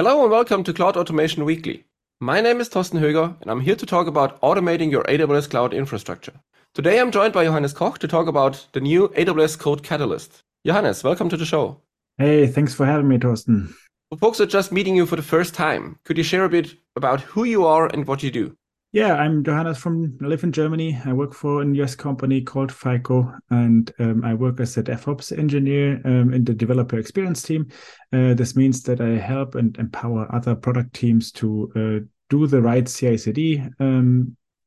Hello and welcome to Cloud Automation Weekly. My name is Thorsten Höger and I'm here to talk about automating your AWS cloud infrastructure. Today I'm joined by Johannes Koch to talk about the new AWS CodeCatalyst. Johannes, welcome to the show. Hey, thanks for having me, Thorsten. For folks that are just meeting you for the first time, could you share a bit about who you are and what you do? Yeah, I'm Johannes. I live in Germany. I work for a US company called FICO, and I work as a DevOps engineer in the developer experience team. This means that I help and empower other product teams to do the right CI/CD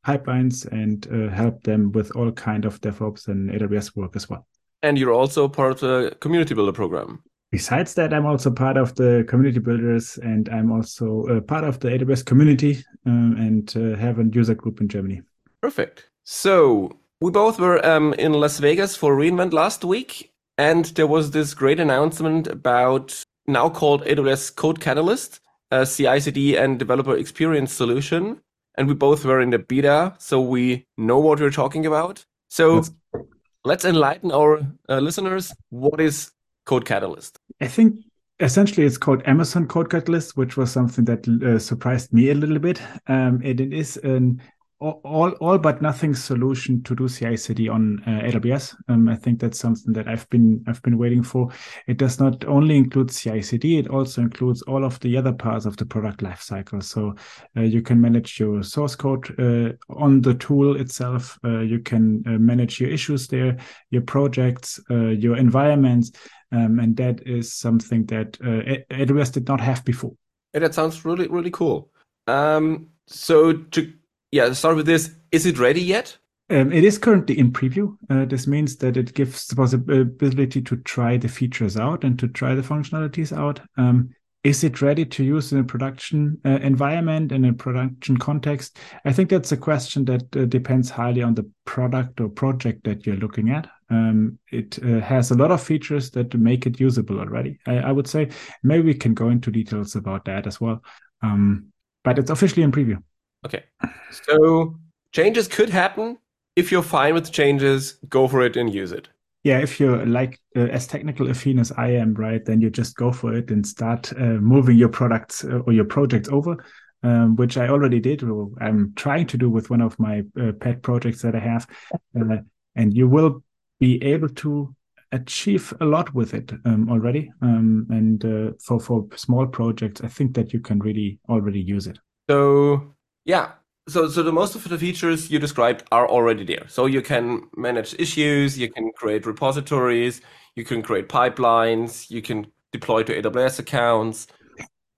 pipelines and help them with all kind of DevOps and AWS work as well. And you're also part of the Community Builder program. Besides that, I'm also part of the community builders, and I'm also part of the AWS community and have a user group in Germany. Perfect. So we both were in Las Vegas for reInvent last week, and there was this great announcement about now called AWS CodeCatalyst, a CI/CD and developer experience solution. And we both were in the beta, so we know what we're talking about. So let's enlighten our listeners. What is CodeCatalyst? I think essentially it's called Amazon CodeCatalyst, which was something that surprised me a little bit. It is an all but nothing solution to do CI/CD on AWS. I think that's something that I've been waiting for. It does not only include CI/CD; it also includes all of the other parts of the product lifecycle. So you can manage your source code on the tool itself. You can manage your issues there, your projects, your environments, and that is something that AWS did not have before. Yeah, that sounds really, really cool. Yeah, start with this. Is it ready yet? It is currently in preview. This means that it gives the possibility to try the features out and to try the functionalities out. Is it ready to use in a production environment and a production context? I think that's a question that depends highly on the product or project that you're looking at. It has a lot of features that make it usable already. I would say maybe we can go into details about that as well. But it's officially in preview. Okay, so changes could happen. If you're fine with changes, go for it and use it. Yeah, if you're like as technical affine as I am, right, then you just go for it and start moving your products or your projects over, which I already did. Or I'm trying to do with one of my pet projects that I have. And you will be able to achieve a lot with it already. For small projects, I think that you can really already use it. So the most of the features you described are already there. So you can manage issues, you can create repositories, you can create pipelines, you can deploy to AWS accounts.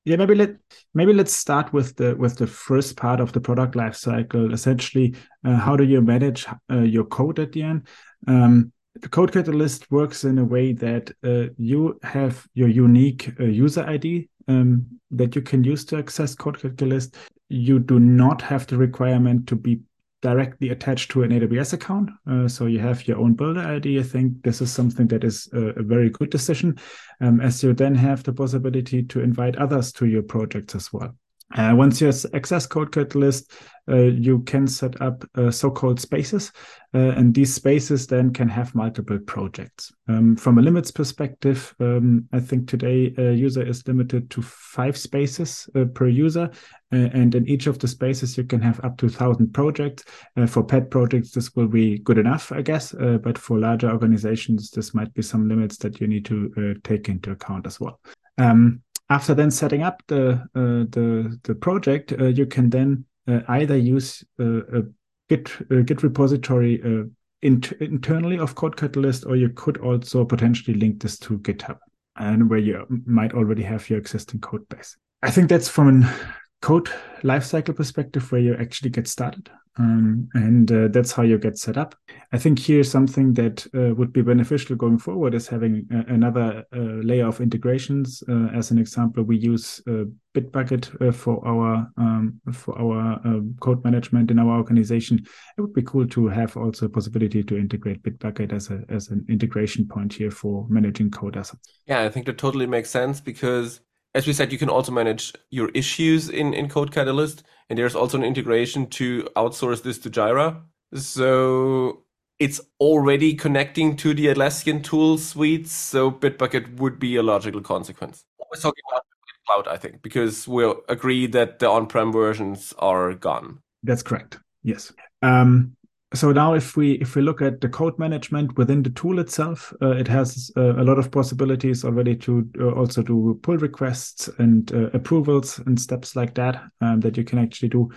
Yeah, maybe let's start with the first part of the product lifecycle. Essentially, how do you manage your code at the end? The CodeCatalyst works in a way that you have your unique user ID that you can use to access CodeCatalyst. You do not have the requirement to be directly attached to an AWS account. So you have your own builder ID. I think this is something that is a very good decision, as you then have the possibility to invite others to your projects as well. Once you access CodeCatalyst, you can set up so-called spaces, and these spaces then can have multiple projects. From a limits perspective, I think today a user is limited to 5 spaces per user, and in each of the spaces you can have up to 1,000 projects. For pet projects, this will be good enough, I guess, but for larger organizations, this might be some limits that you need to take into account as well. After then setting up the project, you can then either use a Git repository internally of CodeCatalyst, or you could also potentially link this to GitHub, and where you might already have your existing code base. I think that's from a code lifecycle perspective where you actually get started, and that's how you get set up. I think here something that would be beneficial going forward is having another layer of integrations. As an example, we use Bitbucket for our code management in our organization. It would be cool to have also a possibility to integrate Bitbucket as an integration point here for managing code assets. Yeah, I think that totally makes sense because, as we said, you can also manage your issues in CodeCatalyst, and there's also an integration to outsource this to Jira. So it's already connecting to the Atlassian tool suites, so Bitbucket would be a logical consequence. Always talking about cloud, I think, because we'll agree that the on-prem versions are gone. That's correct. Yes. So now if we look at the code management within the tool itself, it has a lot of possibilities already to also do pull requests and approvals and steps like that that you can actually do,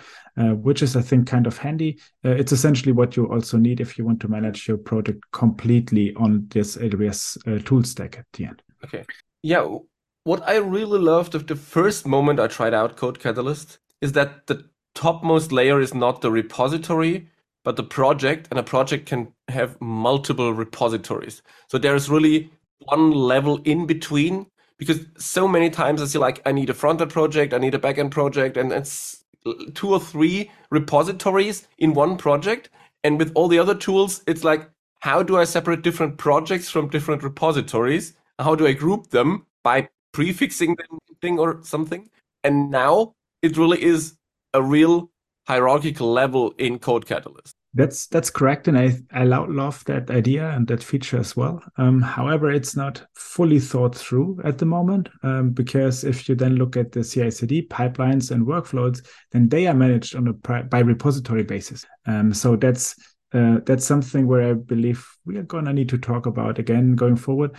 which is, I think, kind of handy. It's essentially what you also need if you want to manage your project completely on this AWS tool stack at the end. Okay. Yeah. What I really loved of the first moment I tried out CodeCatalyst is that the topmost layer is not the repository, but the project, and a project can have multiple repositories. So there's really one level in between, because so many times I see like, I need a front-end project, I need a back-end project, and it's 2 or 3 repositories in one project. And with all the other tools, it's like, how do I separate different projects from different repositories? How do I group them by prefixing them or something? And now it really is a real hierarchical level in CodeCatalyst. That's correct, and I love that idea and that feature as well. However, it's not fully thought through at the moment, because if you then look at the CI/CD pipelines and workflows, then they are managed on a by repository basis. So that's something where I believe we are going to need to talk about again going forward,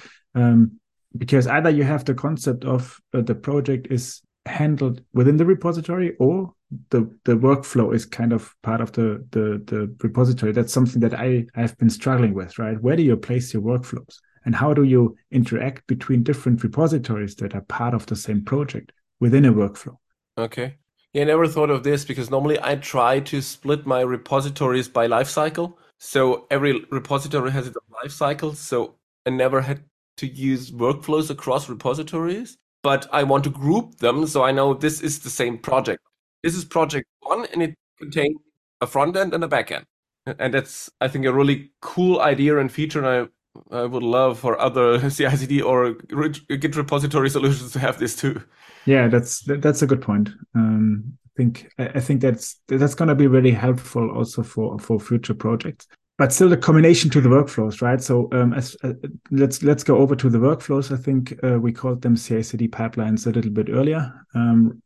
because either you have the concept of the project is handled within the repository, or the workflow is kind of part of the repository. That's something that I've been struggling with, right? Where do you place your workflows? And how do you interact between different repositories that are part of the same project within a workflow? Okay. Yeah, I never thought of this, because normally I try to split my repositories by lifecycle. So every repository has its own lifecycle. So I never had to use workflows across repositories, but I want to group them so I know this is the same project. This is project 1, and it contains a front end and a back end. And that's, I think, a really cool idea and feature, and I would love for other CI/CD or Git repository solutions to have this too. Yeah, that's a good point. I think that's going to be really helpful also for future projects. But still, the combination to the workflows, right? So let's go over to the workflows. I think we called them CI/CD pipelines a little bit earlier.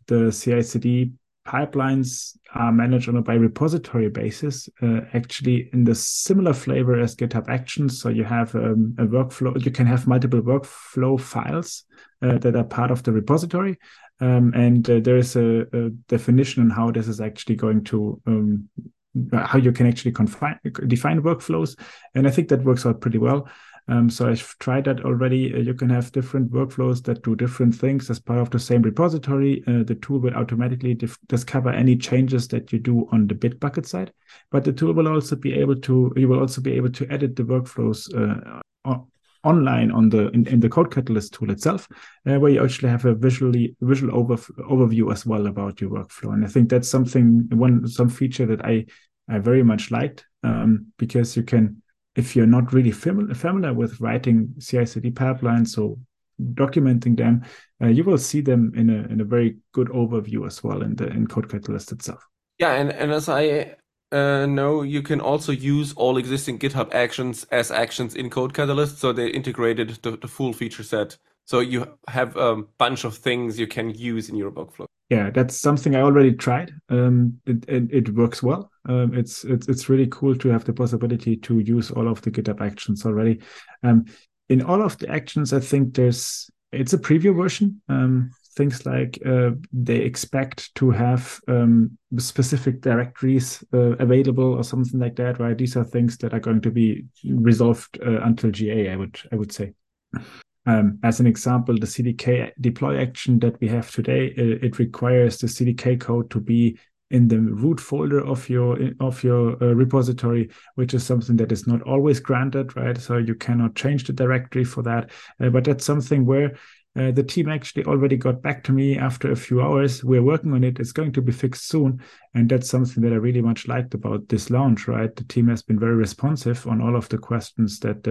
The CI/CD pipelines are managed on a by repository basis, actually in the similar flavor as GitHub Actions. So you have a workflow. You can have multiple workflow files that are part of the repository, and there is a definition on how this is actually going to. How you can actually define workflows. And I think that works out pretty well. So I've tried that already. You can have different workflows that do different things as part of the same repository. The tool will automatically discover any changes that you do on the Bitbucket side. But the tool will also be able to, you will also be able to edit the workflows online on in the CodeCatalyst tool itself, where you actually have a visual overview as well about your workflow. And I think that's some feature that I very much liked, because you can, if you're not really familiar with writing CI/CD pipelines or documenting them, you will see them in a very good overview as well in CodeCatalyst itself. Yeah, and as I no, you can also use all existing GitHub Actions as actions in CodeCatalyst, so they integrated the full feature set. So you have a bunch of things you can use in your workflow. Yeah, that's something I already tried. It works well. It's really cool to have the possibility to use all of the GitHub Actions already. In all of the actions, I think it's a preview version. Things like they expect to have specific directories available or something like that, right? These are things that are going to be resolved until GA, I would say. As an example, the CDK deploy action that we have today, it requires the CDK code to be in the root folder of your repository, which is something that is not always granted, right? So you cannot change the directory for that, but that's something where the team actually already got back to me after a few hours. We're working on it. It's going to be fixed soon. And that's something that I really much liked about this launch, right? The team has been very responsive on all of the questions that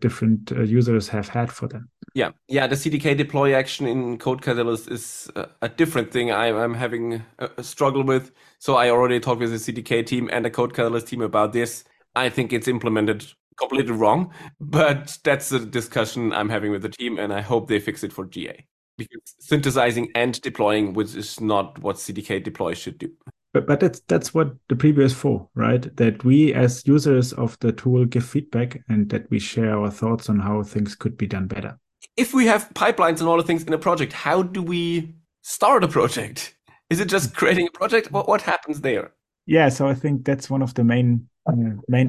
different users have had for them. Yeah. Yeah. The CDK deploy action in CodeCatalyst is a different thing I'm having a struggle with. So I already talked with the CDK team and the CodeCatalyst team about this. I think it's implemented completely wrong, but that's the discussion I'm having with the team, and I hope they fix it for GA. Because synthesizing and deploying, which is not what CDK deploy should do. But that's what the preview is for, right? That we as users of the tool give feedback and that we share our thoughts on how things could be done better. If we have pipelines and all the things in a project, how do we start a project? Is it just creating a project? What happens there? Yeah, so I think that's one of the main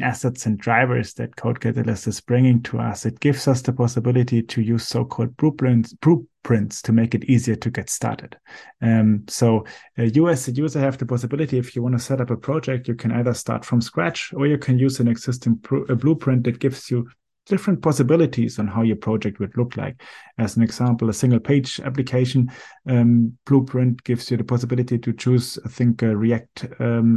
assets and drivers that CodeCatalyst is bringing to us. It gives us the possibility to use so-called blueprints to make it easier to get started. So you as a user have the possibility, if you want to set up a project, you can either start from scratch or you can use an existing blueprint that gives you different possibilities on how your project would look like. As an example, a single page application blueprint gives you the possibility to choose, I think, a React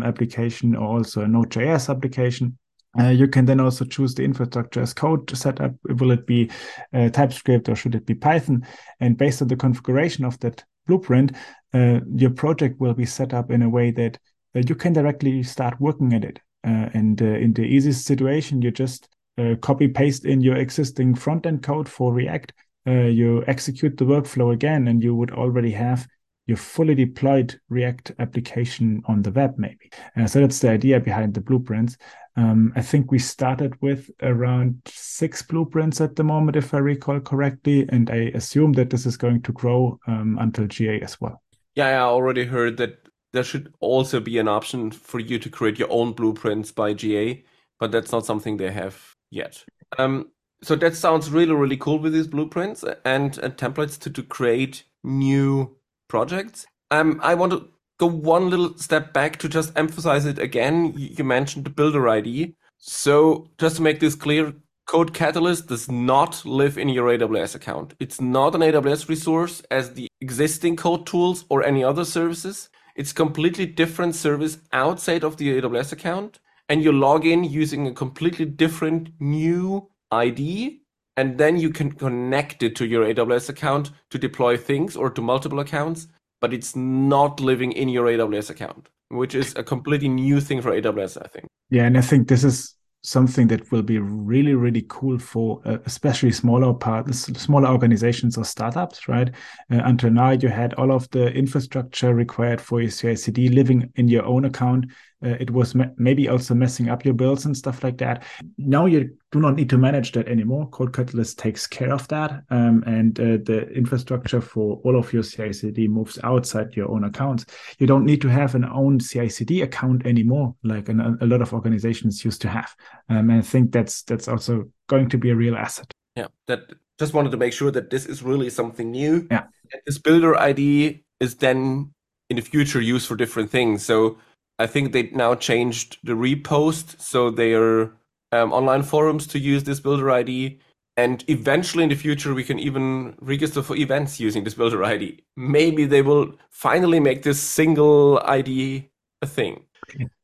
application or also a Node.js application. You can then also choose the infrastructure as code setup. Will it be TypeScript or should it be Python? And based on the configuration of that blueprint, your project will be set up in a way that you can directly start working at it. And in the easiest situation, you just copy paste in your existing front end code for React. You execute the workflow again, and you would already have your fully deployed React application on the web, maybe. So that's the idea behind the blueprints. I think we started with around 6 blueprints at the moment, if I recall correctly, and I assume that this is going to grow until GA as well. Yeah, I already heard that there should also be an option for you to create your own blueprints by GA, but that's not something they have yet. So that sounds really, really cool with these blueprints and templates to create new projects. I want to go one little step back to just emphasize it again. You mentioned the builder ID. So just to make this clear, CodeCatalyst does not live in your AWS account. It's not an AWS resource as the existing code tools or any other services. It's a completely different service outside of the AWS account. And you log in using a completely different new ID, and then you can connect it to your AWS account to deploy things or to multiple accounts, but it's not living in your AWS account, which is a completely new thing for AWS, I think. Yeah, and I think this is something that will be really, really cool for especially smaller organizations or startups, right? Until now, you had all of the infrastructure required for your CI/CD living in your own account. It was maybe also messing up your builds and stuff like that. Now you do not need to manage that anymore. CodeCatalyst takes care of that. And the infrastructure for all of your CI/CD moves outside your own accounts. You don't need to have an own CI/CD account anymore, like a lot of organizations used to have. And I think that's also going to be a real asset. Yeah, that just wanted to make sure that this is really something new. Yeah. And this builder ID is then in the future used for different things. So I think they now changed the repost, so their online forums to use this builder ID. And eventually in the future, we can even register for events using this builder ID. Maybe they will finally make this single ID a thing.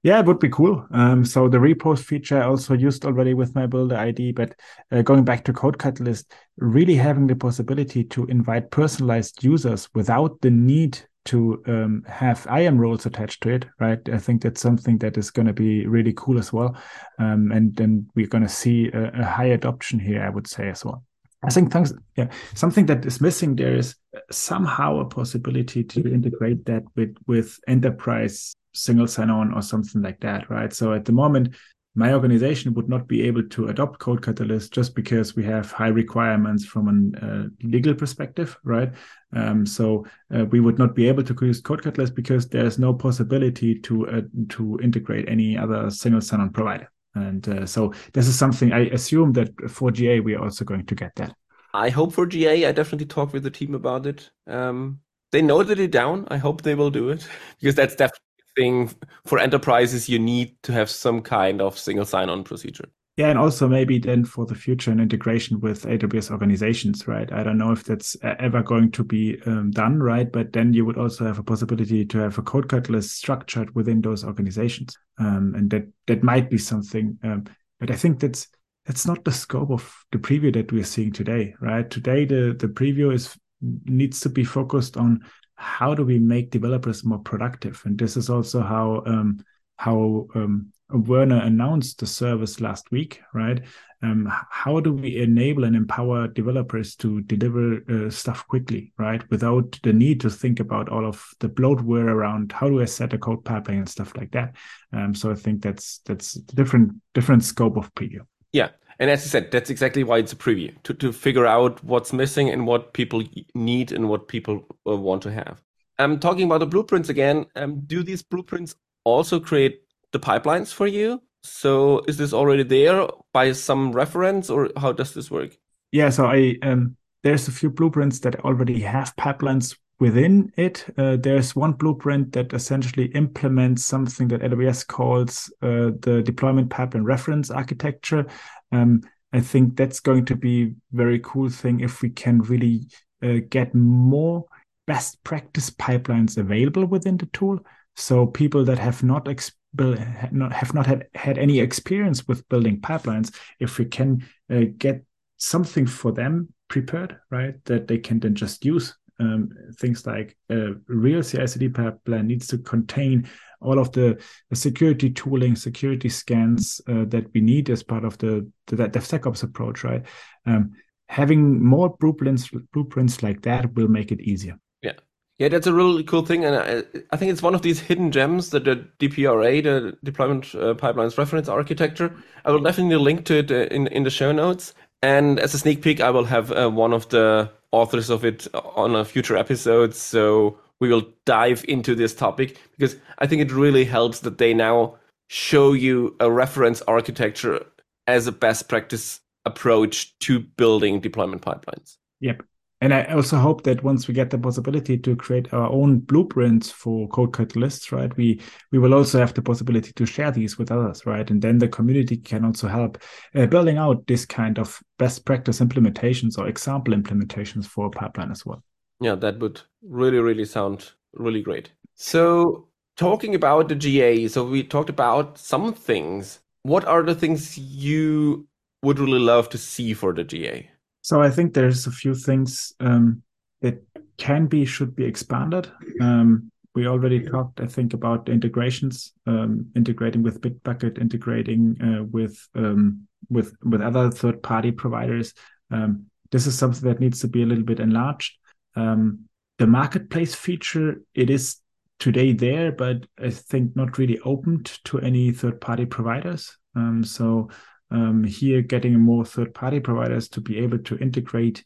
Yeah, it would be cool. So the repost feature I also used already with my builder ID, but going back to CodeCatalyst, really having the possibility to invite personalized users without the need to have IAM roles attached to it, right? I think that's something that is going to be really cool as well. And then we're going to see a high adoption here, I would say, as well. I think something that is missing there is somehow a possibility to integrate that with enterprise single sign-on or something like that, right? So at the moment, my organization would not be able to adopt CodeCatalyst just because we have high requirements from a legal perspective, right? So we would not be able to use CodeCatalyst because there is no possibility to integrate any other single sign-on provider. And so this is something I assume that for GA, we are also going to get that. I hope for GA. I definitely talked with the team about it. They noted it down. I hope they will do it because that's definitely thing for enterprises. You need to have some kind of single sign-on procedure. Yeah, and also maybe then for the future an integration with AWS organizations, right? I don't know if that's ever going to be done, right? But then you would also have a possibility to have a CodeCatalyst structured within those organizations, and that might be something. But I think that's not the scope of the preview that we're seeing today, right? Today the preview needs to be focused on how do we make developers more productive? And this is also how Werner announced the service last week, right? How do we enable and empower developers to deliver stuff quickly, right? Without the need to think about all of the bloatware around how do I set a code pipeline and stuff like that. So I think that's a different scope of preview. Yeah. And as I said, that's exactly why it's a preview, to figure out what's missing and what people need and what people want to have. I'm talking about the blueprints again. Do these blueprints also create the pipelines for you? So is this already there by some reference, or how does this work? Yeah, so there's a few blueprints that already have pipelines within it. There's one blueprint that essentially implements something that AWS calls the Deployment Pipeline Reference Architecture. I think that's going to be very cool thing if we can really get more best practice pipelines available within the tool. So people that have not had any experience with building pipelines, if we can get something for them prepared, right, that they can then just use. Things like real CI/CD pipeline needs to contain all of the security tooling, security scans that we need as part of the DevSecOps approach, right? Having more blueprints like that will make it easier. Yeah, that's a really cool thing, and I think it's one of these hidden gems that the DPRA, the Deployment Pipelines Reference Architecture. I will definitely link to it in the show notes. And as a sneak peek, I will have one of the authors of it on a future episode, so we will dive into this topic, because I think it really helps that they now show you a reference architecture as a best practice approach to building deployment pipelines. Yep. And I also hope that once we get the possibility to create our own blueprints for code catalysts, right, we will also have the possibility to share these with others, right? And then the community can also help building out this kind of best practice implementations or example implementations for a pipeline as well. Yeah, that would really, really sound really great. So talking about the GA, so we talked about some things. What are the things you would really love to see for the GA? So I think there's a few things that should be expanded. We already talked, I think, about integrations, integrating with Bitbucket, integrating with other third-party providers. This is something that needs to be a little bit enlarged. The marketplace feature, it is today there, but I think not really opened to any third-party providers. Here, getting more third-party providers to be able to integrate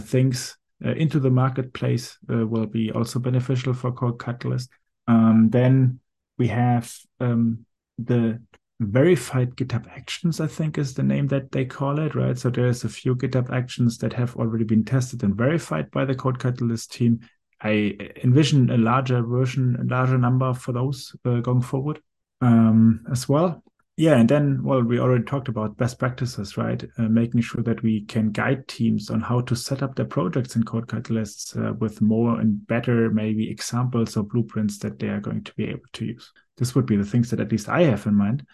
things into the marketplace will be also beneficial for Code Catalyst. Then we have the verified GitHub Actions, I think is the name that they call it, right? So there's a few GitHub Actions that have already been tested and verified by the Code Catalyst team. I envision a larger version, a larger number for those going forward as well. Yeah, and then, well, we already talked about best practices, right? Making sure that we can guide teams on how to set up their projects in Code Catalysts with more and better maybe examples or blueprints that they are going to be able to use. This would be the things that at least I have in mind.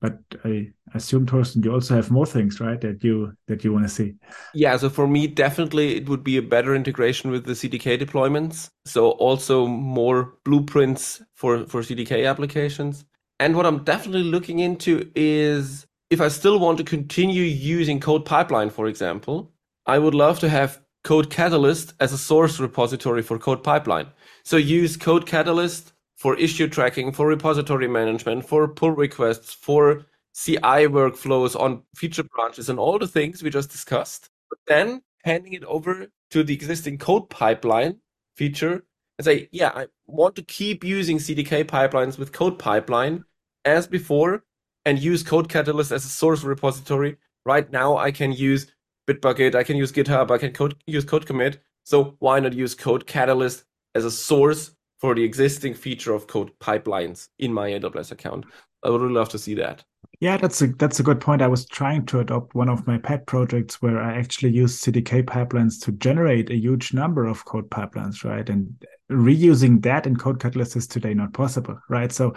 But I assume, Thorsten, you also have more things, right, that you want to see? Yeah, so for me, definitely it would be a better integration with the CDK deployments. So also more blueprints for CDK applications. And what I'm definitely looking into is, if I still want to continue using Code Pipeline, for example, I would love to have Code Catalyst as a source repository for Code Pipeline. So use Code Catalyst for issue tracking, for repository management, for pull requests, for CI workflows on feature branches and all the things we just discussed. But then handing it over to the existing Code Pipeline feature and say, yeah, I want to keep using CDK pipelines with Code Pipeline as before, and use Code Catalyst as a source repository. Right now, I can use Bitbucket, I can use GitHub, I can use Code Commit. So why not use Code Catalyst as a source for the existing feature of Code Pipelines in my AWS account? I would really love to see that. Yeah, that's a good point. I was trying to adopt one of my pet projects where I actually used CDK pipelines to generate a huge number of code pipelines, right? And reusing that in Code Catalyst is today not possible, right? So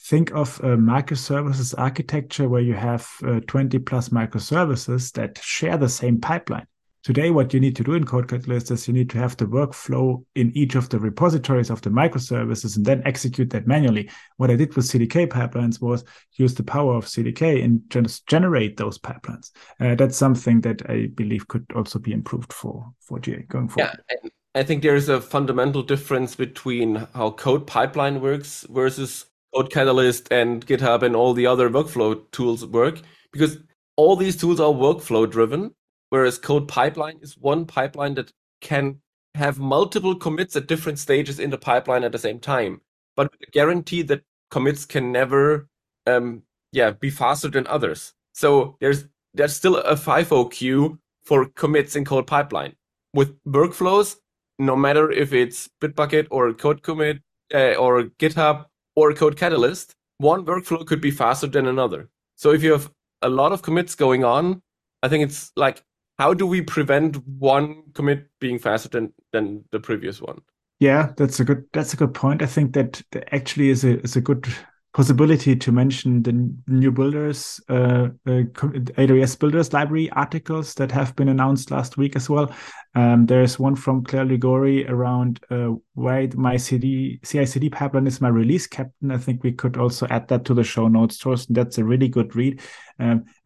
think of a microservices architecture where you have 20 plus microservices that share the same pipeline, Today, what you need to do in CodeCatalyst is you need to have the workflow in each of the repositories of the microservices and then execute that manually. What I did with CDK pipelines was use the power of CDK and just generate those pipelines. That's something that I believe could also be improved for GA going forward. Yeah, I think there is a fundamental difference between how code pipeline works versus CodeCatalyst and GitHub and all the other workflow tools work, because all these tools are workflow driven. Whereas code pipeline is one pipeline that can have multiple commits at different stages in the pipeline at the same time, but with a guarantee that commits can never, be faster than others. So there's still a FIFO queue for commits in code pipeline. With workflows, no matter if it's Bitbucket or code commit or GitHub or CodeCatalyst, one workflow could be faster than another. So if you have a lot of commits going on, I think it's like, how do we prevent one commit being faster than the previous one? Yeah, that's a good point. I think that actually is a good possibility to mention the new builders, AWS builders library articles that have been announced last week as well. There is one from Clare Liguori around why my CI/CD pipeline is my release captain. I think we could also add that to the show notes, Thorsten. That's a really good read.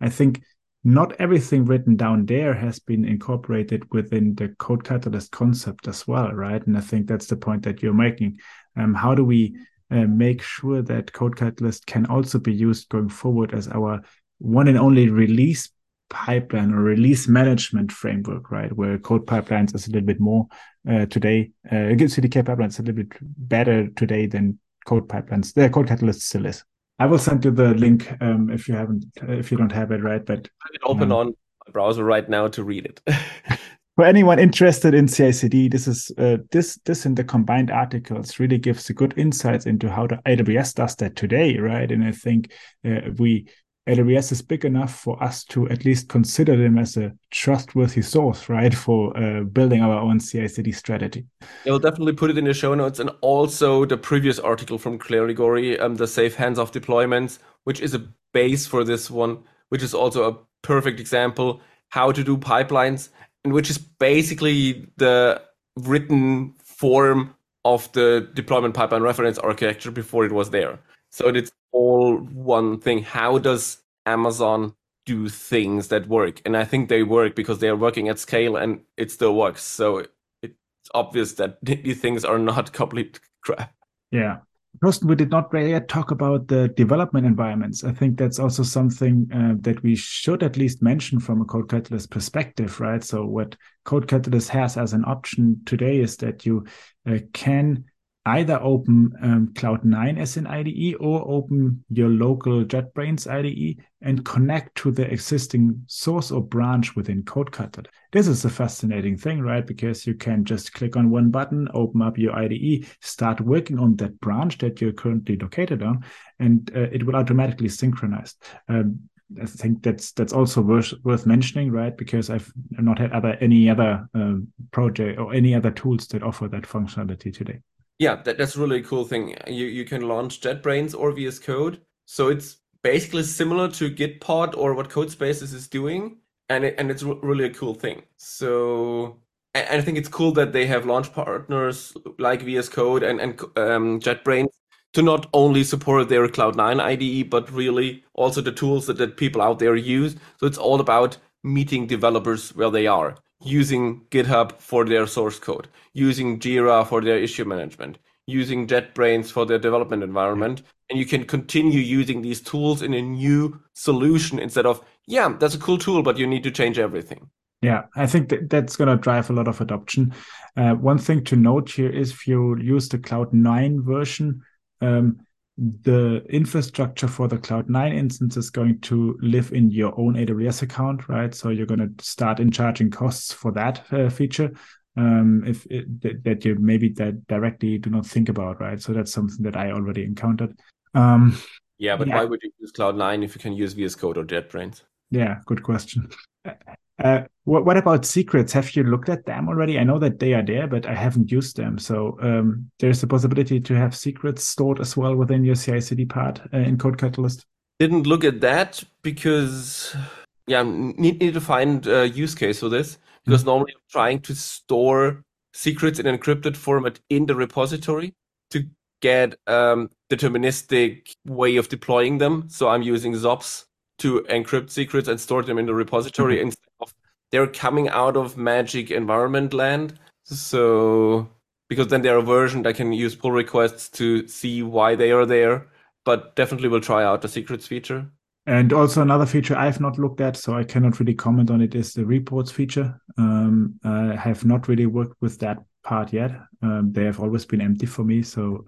I think not everything written down there has been incorporated within the CodeCatalyst concept as well, right? And I think that's the point that you're making. How do we make sure that CodeCatalyst can also be used going forward as our one and only release pipeline or release management framework, right? Where code pipelines is a little bit more today. CDK pipelines a little bit better today than code pipelines. The CodeCatalyst still is. I will send you the link if you don't have it, right? But I can open on my browser right now to read it. For anyone interested in CI/CD, this is this in the combined articles really gives a good insights into how the AWS does that today, right? And I think AWS is big enough for us to at least consider them as a trustworthy source, right, for building our own CI/CD strategy. I will definitely put it in the show notes, and also the previous article from Clare Liguori, the safe hands-off deployments, which is a base for this one, which is also a perfect example how to do pipelines, and which is basically the written form of the deployment pipeline reference architecture before it was there. So it's all one thing. How does Amazon do things that work? And I think they work because they are working at scale and it still works. So it's obvious that these things are not complete crap. Yeah. Thorsten, we did not really yet talk about the development environments. I think that's also something that we should at least mention from a CodeCatalyst perspective, right? So what CodeCatalyst has as an option today is that you can either open Cloud9 as an IDE or open your local JetBrains IDE and connect to the existing source or branch within CodeCatalyst. This is a fascinating thing, right? Because you can just click on one button, open up your IDE, start working on that branch that you're currently located on, and it will automatically synchronize. I think that's also worth mentioning, right? Because I've not had any other project or any other tools that offer that functionality today. Yeah, that's really a cool thing. You can launch JetBrains or VS Code. So it's basically similar to Gitpod or what Codespaces is doing. And it's really a cool thing. So and I think it's cool that they have launch partners like VS Code and JetBrains to not only support their Cloud9 IDE, but really also the tools that people out there use. So it's all about meeting developers where they are. Using GitHub for their source code, using Jira for their issue management, using JetBrains for their development environment. And you can continue using these tools in a new solution instead of, yeah, that's a cool tool, but you need to change everything. Yeah, I think that's going to drive a lot of adoption. One thing to note here is if you use the Cloud9 version, the infrastructure for the Cloud9 instance is going to live in your own AWS account, right? So you're going to start in charging costs for that feature that you maybe that directly do not think about, right? So that's something that I already encountered. Why would you use Cloud9 if you can use VS Code or JetBrains? Yeah, good question. What about secrets? Have you looked at them already? I know that they are there, but I haven't used them. So there's a possibility to have secrets stored as well within your CI/CD part in CodeCatalyst. Didn't look at that because need to find a use case for this. because normally I'm trying to store secrets in encrypted format in the repository to get deterministic way of deploying them. So I'm using ZOPS to encrypt secrets and store them in the repository instead of they're coming out of magic environment land. So because then they're versioned, I can use pull requests to see why they are there, but definitely will try out the secrets feature. And also another feature I've not looked at, so I cannot really comment on it, is the reports feature. I have not really worked with that part yet. They have always been empty for me, so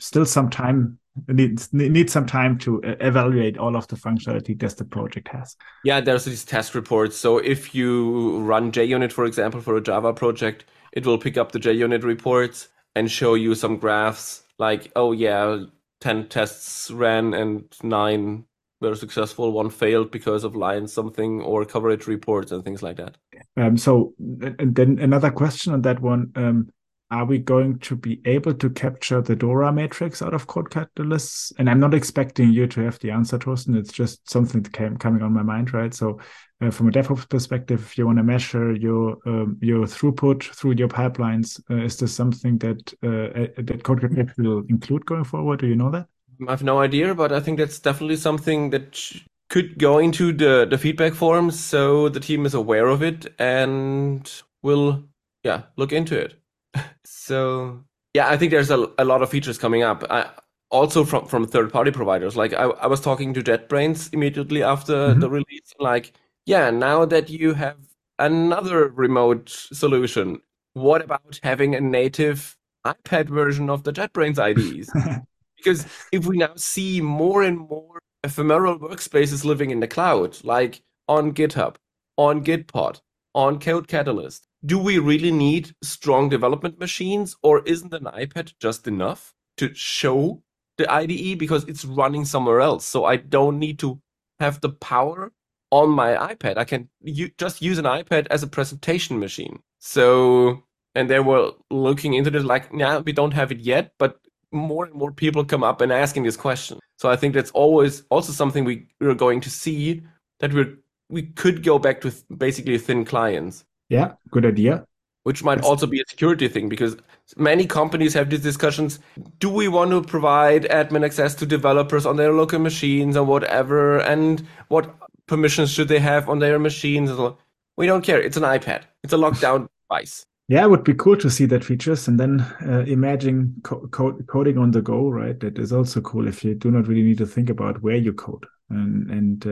still some time. Need some time to evaluate all of the functionality that the project has. Yeah, there's these test reports. So if you run JUnit, for example, for a Java project, it will pick up the JUnit reports and show you some graphs like, oh yeah, 10 tests ran and 9 were successful, 1 failed because of line something or coverage reports and things like that. So and then another question on that one. Are we going to be able to capture the DORA matrix out of CodeCatalyst? And I'm not expecting you to have the answer, Thorsten. It's just something that came coming on my mind, right? So from a DevOps perspective, if you want to measure your throughput through your pipelines, is this something that that CodeCatalyst will include going forward? Do you know that? I have no idea, but I think that's definitely something that could go into the feedback form, so the team is aware of it and will look into it. So, yeah, I think there's a lot of features coming up. Also from third-party providers. Like, I was talking to JetBrains immediately after the release. Like, yeah, now that you have another remote solution, what about having a native iPad version of the JetBrains IDEs? Because if we now see more and more ephemeral workspaces living in the cloud, like on GitHub, on Gitpod, on CodeCatalyst, do we really need strong development machines, or isn't an iPad just enough to show the IDE because it's running somewhere else? So I don't need to have the power on my iPad. I can just use an iPad as a presentation machine. So, and they were looking into this like, nah, we don't have it yet, but more and more people come up and asking this question. So I think that's always also something we're going to see, that we could go back to basically thin clients. Yeah, good idea. Which might also be a security thing, because many companies have these discussions. Do we want to provide admin access to developers on their local machines or whatever? And what permissions should they have on their machines? We don't care. It's an iPad. It's a lockdown device. Yeah, it would be cool to see that features, and then imagine coding on the go, right? That is also cool if you do not really need to think about where you code. And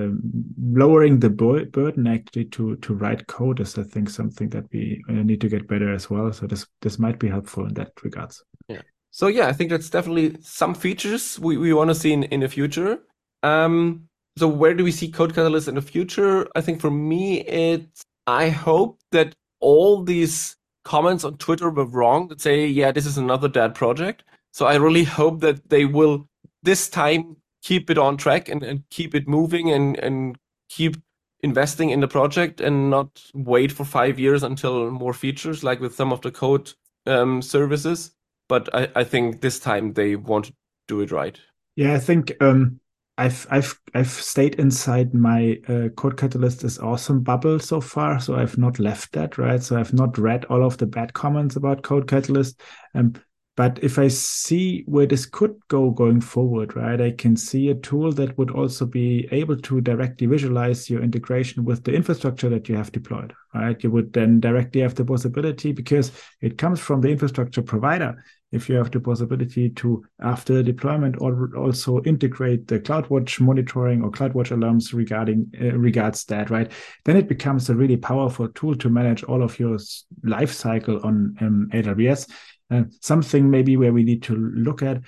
lowering the burden actually to write code is, I think, something that we need to get better as well. So this might be helpful in that regards. Yeah. So yeah, I think that's definitely some features we want to see in the future. So where do we see CodeCatalyst in the future? I think for me, I hope that all these comments on Twitter were wrong that say, yeah, this is another dead project. So I really hope that they will this time keep it on track and keep it moving and keep investing in the project and not wait for 5 years until more features, like with some of the code services. But I think this time they want to do it right. Yeah, I think I've stayed inside my CodeCatalyst is awesome bubble so far, so I've not left that, right? So I've not read all of the bad comments about CodeCatalyst. But if I see where this could go going forward, right, I can see a tool that would also be able to directly visualize your integration with the infrastructure that you have deployed, right? You would then directly have the possibility, because it comes from the infrastructure provider, if you have the possibility to, after deployment, also integrate the CloudWatch monitoring or CloudWatch alarms regards that, right? Then it becomes a really powerful tool to manage all of your life cycle on AWS. Something maybe where we need to look at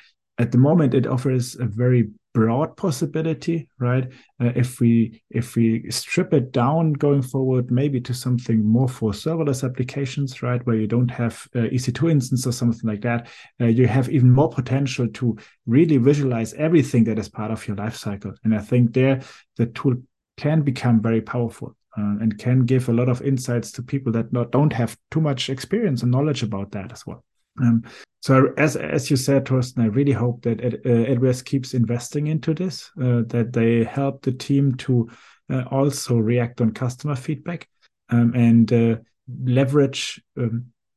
the moment, it offers a very broad possibility, right? If we strip it down going forward, maybe to something more for serverless applications, right, where you don't have EC2 instance or something like that, you have even more potential to really visualize everything that is part of your life cycle. And I think there the tool can become very powerful. And can give a lot of insights to people that don't have too much experience and knowledge about that as well. So as you said, Thorsten, I really hope that AWS keeps investing into this, that they help the team to also react on customer feedback, and leverage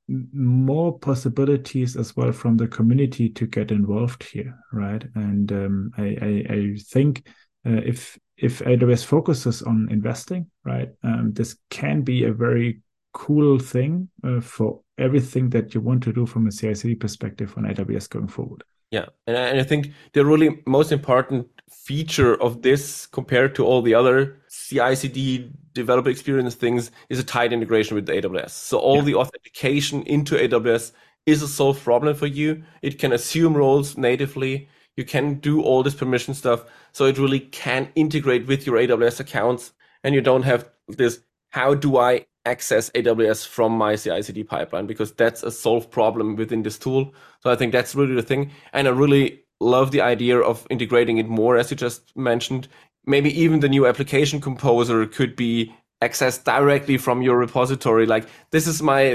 more possibilities as well from the community to get involved here, right? And I think if AWS focuses on investing, right, this can be a very cool thing for everything that you want to do from a CI/CD perspective on AWS going forward. Yeah, and I think the really most important feature of this compared to all the other CI/CD developer experience things is a tight integration with AWS. So all the authentication into AWS is a solved problem for you. It can assume roles natively. You can do all this permission stuff. So it really can integrate with your AWS accounts, and you don't have this, how do I access AWS from my CI/CD pipeline? Because that's a solved problem within this tool. So I think that's really the thing. And I really love the idea of integrating it more, as you just mentioned. Maybe even the new Application Composer could be accessed directly from your repository. Like, this is my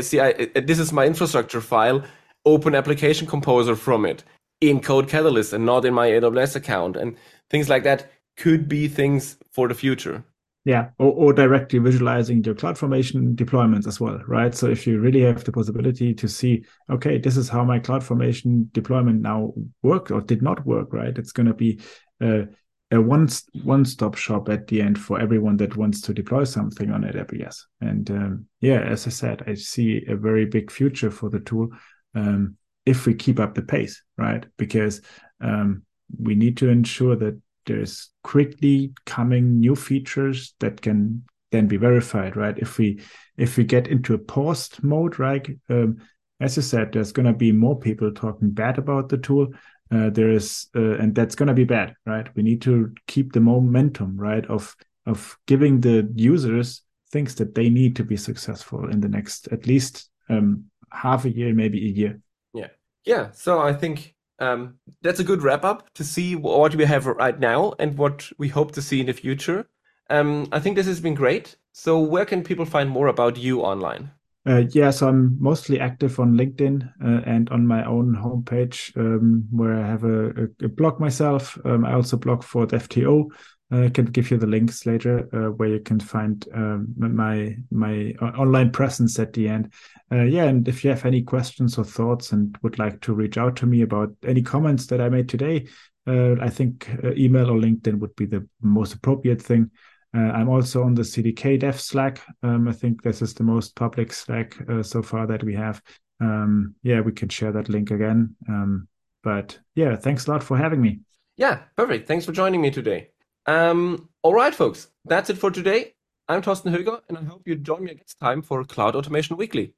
infrastructure file, open Application Composer from it in CodeCatalyst and not in my AWS account. And things like that could be things for the future. Yeah, or directly visualizing your CloudFormation deployments as well, right? So if you really have the possibility to see, okay, this is how my CloudFormation deployment now worked or did not work, right? It's going to be a one-stop shop at the end for everyone that wants to deploy something on AWS. And as I said, I see a very big future for the tool if we keep up the pace, right? Because we need to ensure that there's quickly coming new features that can then be verified, right? If we get into a pause mode, right? As you said, there's going to be more people talking bad about the tool. And that's going to be bad, right? We need to keep the momentum, right, of giving the users things that they need to be successful in the next, at least half a year, maybe a year. Yeah. So I think that's a good wrap up to see what we have right now and what we hope to see in the future. I think this has been great. So where can people find more about you online? So I'm mostly active on LinkedIn and on my own homepage where I have a blog myself. I also blog for the FTO. I can give you the links later where you can find my online presence at the end. And if you have any questions or thoughts and would like to reach out to me about any comments that I made today, I think email or LinkedIn would be the most appropriate thing. I'm also on the CDK Dev Slack. I think this is the most public Slack so far that we have. We can share that link again. Thanks a lot for having me. Yeah, perfect. Thanks for joining me today. All right, folks, that's it for today. I'm Thorsten Höger, and I hope you join me next time for Cloud Automation Weekly.